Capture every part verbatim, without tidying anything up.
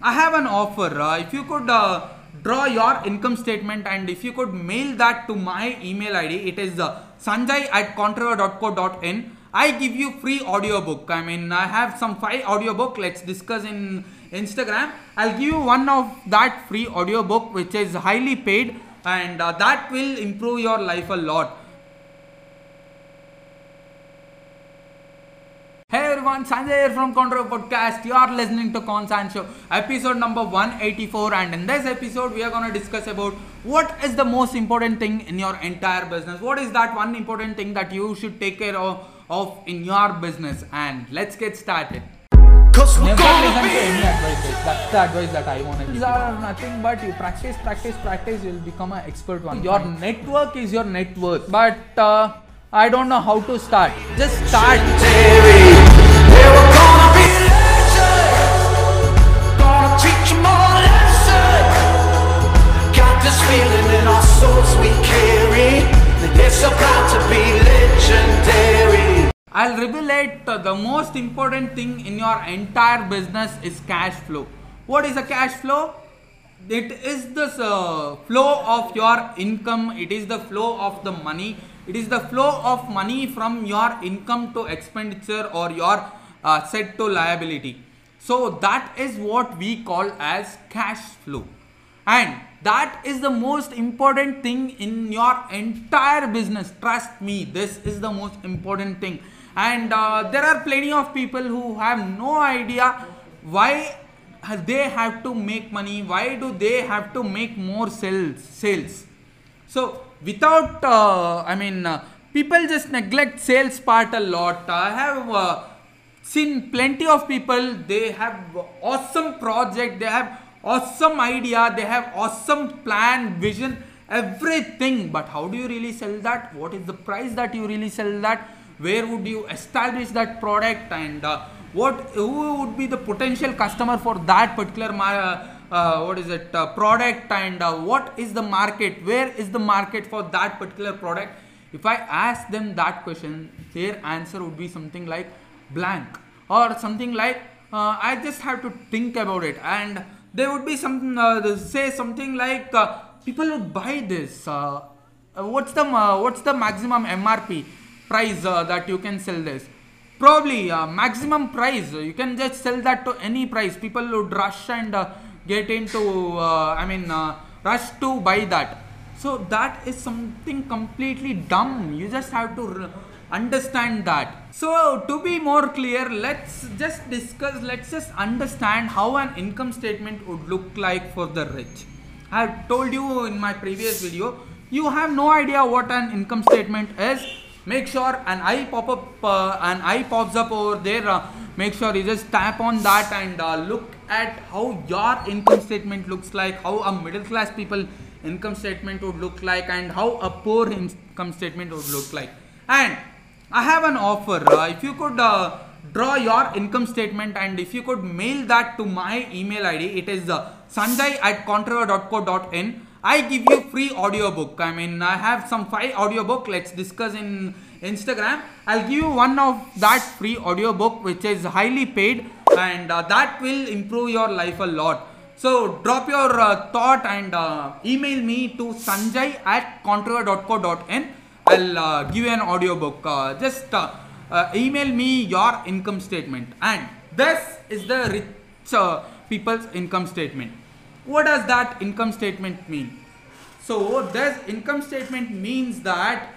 I have an offer. Uh, if you could uh, draw your income statement and if you could mail that to my email I D, it is uh, sanjay at contro dot co dot in. I give you free audiobook. I mean, I have some five audiobook. Let's discuss in Instagram. I'll give you one of that free audiobook, which is highly paid, and uh, that will improve your life a lot. Hey everyone, Sanjay here from Contro Podcast. You are listening to ConScience Show, episode number one eighty-four, and in this episode we are going to discuss about what is the most important thing in your entire business. What is that one important thing that you should take care of, of in your business? And let's get started. Never listen to any advice. That's the advice that I want to give. These are nothing but you practice, practice, practice, you'll become an expert one. Your network is your net worth. But uh, I don't know how to start. Just start. I'll reveal it. The most important thing in your entire business is cash flow. What is a cash flow? It is the uh, flow of your income. It is the flow of the money. It is the flow of money from your income to expenditure or your uh, set to liability. So that is what we call as cash flow. And that is the most important thing in your entire business. Trust me, this is the most important thing. And uh, there are plenty of people who have no idea why they have to make money. Why do they have to make more sales? Sales. So without, uh, I mean, uh, people just neglect sales part a lot. I have uh, seen plenty of people. They have awesome project. They have awesome idea. They have awesome plan, vision, everything. But how do you really sell that? What is the price that you really sell that? Where would you establish that product? And uh, what who would be the potential customer for that particular uh, uh, what is it uh, product? And uh, what is the market? Where is the market for that particular product? If I ask them that question, their answer would be something like blank or something like uh, I just have to think about it. And there would be some uh, say something like uh, people would buy this. Uh, what's the uh, what's the maximum M R P price uh, that you can sell this? Probably uh, maximum price. You can just sell that to any price. People would rush and uh, get into. Uh, I mean, uh, rush to buy that. So that is something completely dumb. You just have to understand that. So to be more clear, let's just discuss, let's just understand how an income statement would look like for the rich. I have told you in my previous video, you have no idea what an income statement is. Make sure an eye pop up, uh, an eye pops up over there. Uh, make sure you just tap on that and uh, look at how your income statement looks like, how a middle class people income statement would look like, and how a poor income statement would look like. And I have an offer. Uh, if you could uh, draw your income statement and if you could mail that to my email I D, it is uh, sanjay at contro dot co dot in. I give you free audiobook. I mean, I have some five audiobook. Let's discuss in Instagram. I'll give you one of that free audiobook, which is highly paid, and uh, that will improve your life a lot. So drop your uh, thought and uh, email me to sanjay at contro dot co dot in. I'll uh, give you an audiobook. Uh, just uh, uh, email me your income statement. And this is the rich uh, people's income statement. What does that income statement mean? So this income statement means that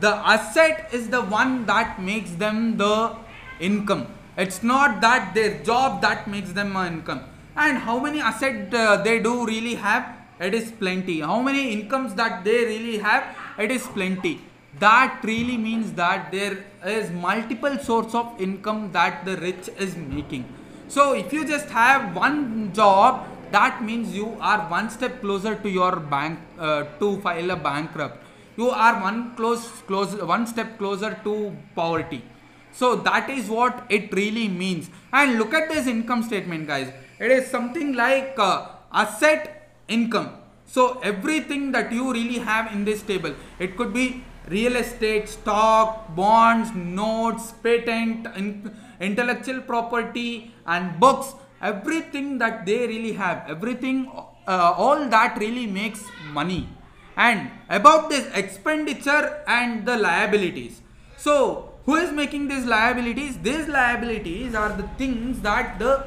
the asset is the one that makes them the income. It's not that their job that makes them an income. And how many assets uh, they do really have? It is plenty. How many incomes that they really have? It is plenty. That really means that there is multiple source of income that the rich is making. So if you just have one job, that means you are one step closer to your bank uh, to file a bankrupt. You are one close, close, one step closer to poverty. So that is what it really means. And look at this income statement, guys. It is something like uh, asset income. So everything that you really have in this table, it could be real estate, stock, bonds, notes, patent, in intellectual property, and books. everything that they really have, everything, uh, all that really makes money. And about this expenditure and the liabilities. So who is making these liabilities? These liabilities are the things that the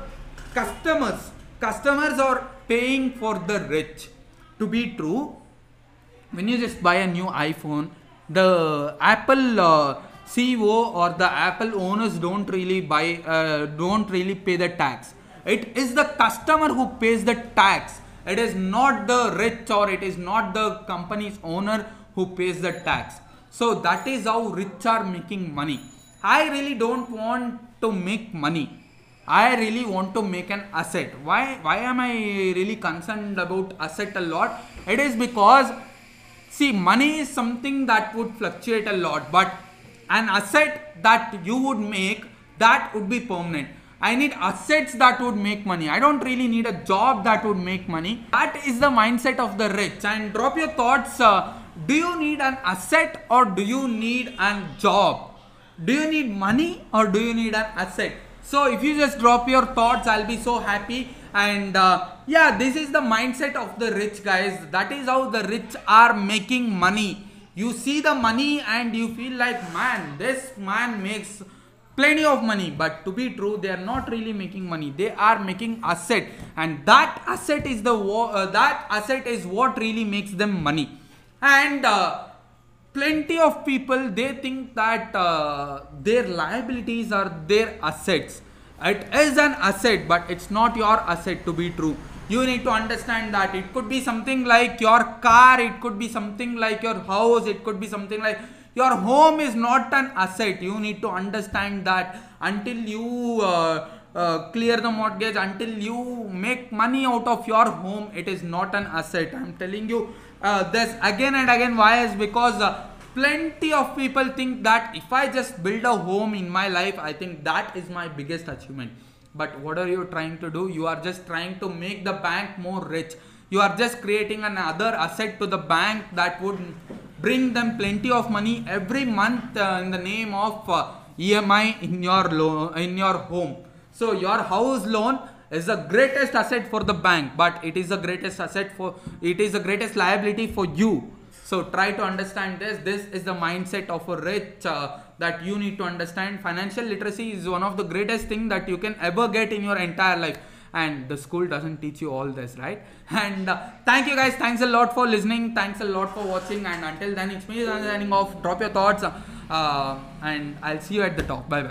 customers, customers are paying for the rich. To be true, when you just buy a new iPhone, the Apple uh, C E O or the Apple owners don't really buy, uh, don't really pay the tax. It is the customer who pays the tax. It is not the rich or it is not the company's owner who pays the tax. So that is how rich are making money. I really don't want to make money. I really want to make an asset. Why, why am I really concerned about asset a lot? It is because, see, money is something that would fluctuate a lot, but an asset that you would make, that would be permanent. I need assets that would make money. I don't really need a job that would make money. That is the mindset of the rich. And drop your thoughts. Uh, do you need an asset or do you need a job? Do you need money or do you need an asset? So if you just drop your thoughts, I'll be so happy. And uh, yeah, this is the mindset of the rich, guys. That is how the rich are making money. You see the money and you feel like, man, this man makes plenty of money. But to be true, they are not really making money. They are making asset, and that asset is the uh, that asset is what really makes them money. And uh, plenty of people, they think that uh, their liabilities are their assets. It is an asset, but it's not your asset. To be true, you need to understand that it could be something like your car, it could be something like your house, it could be something like your home is not an asset. You need to understand that until you uh, uh, clear the mortgage, until you make money out of your home, it is not an asset. I'm telling you uh, this again and again. Why? Is because uh, plenty of people think that if I just build a home in my life, I think that is my biggest achievement. But what are you trying to do? You are just trying to make the bank more rich. You are just creating another asset to the bank that would bring them plenty of money every month uh, in the name of uh, E M I in your loan, in your home. So your house loan is the greatest asset for the bank, but it is the greatest asset for, it is the greatest liability for you. So try to understand this. This is the mindset of a rich uh, that you need to understand. Financial literacy is one of the greatest thing that you can ever get in your entire life. And the school doesn't teach you all this, right? And uh, thank you guys. Thanks a lot for listening. Thanks a lot for watching. And until then, it's me signing off. Drop your thoughts. Uh, and I'll see you at the top. Bye bye.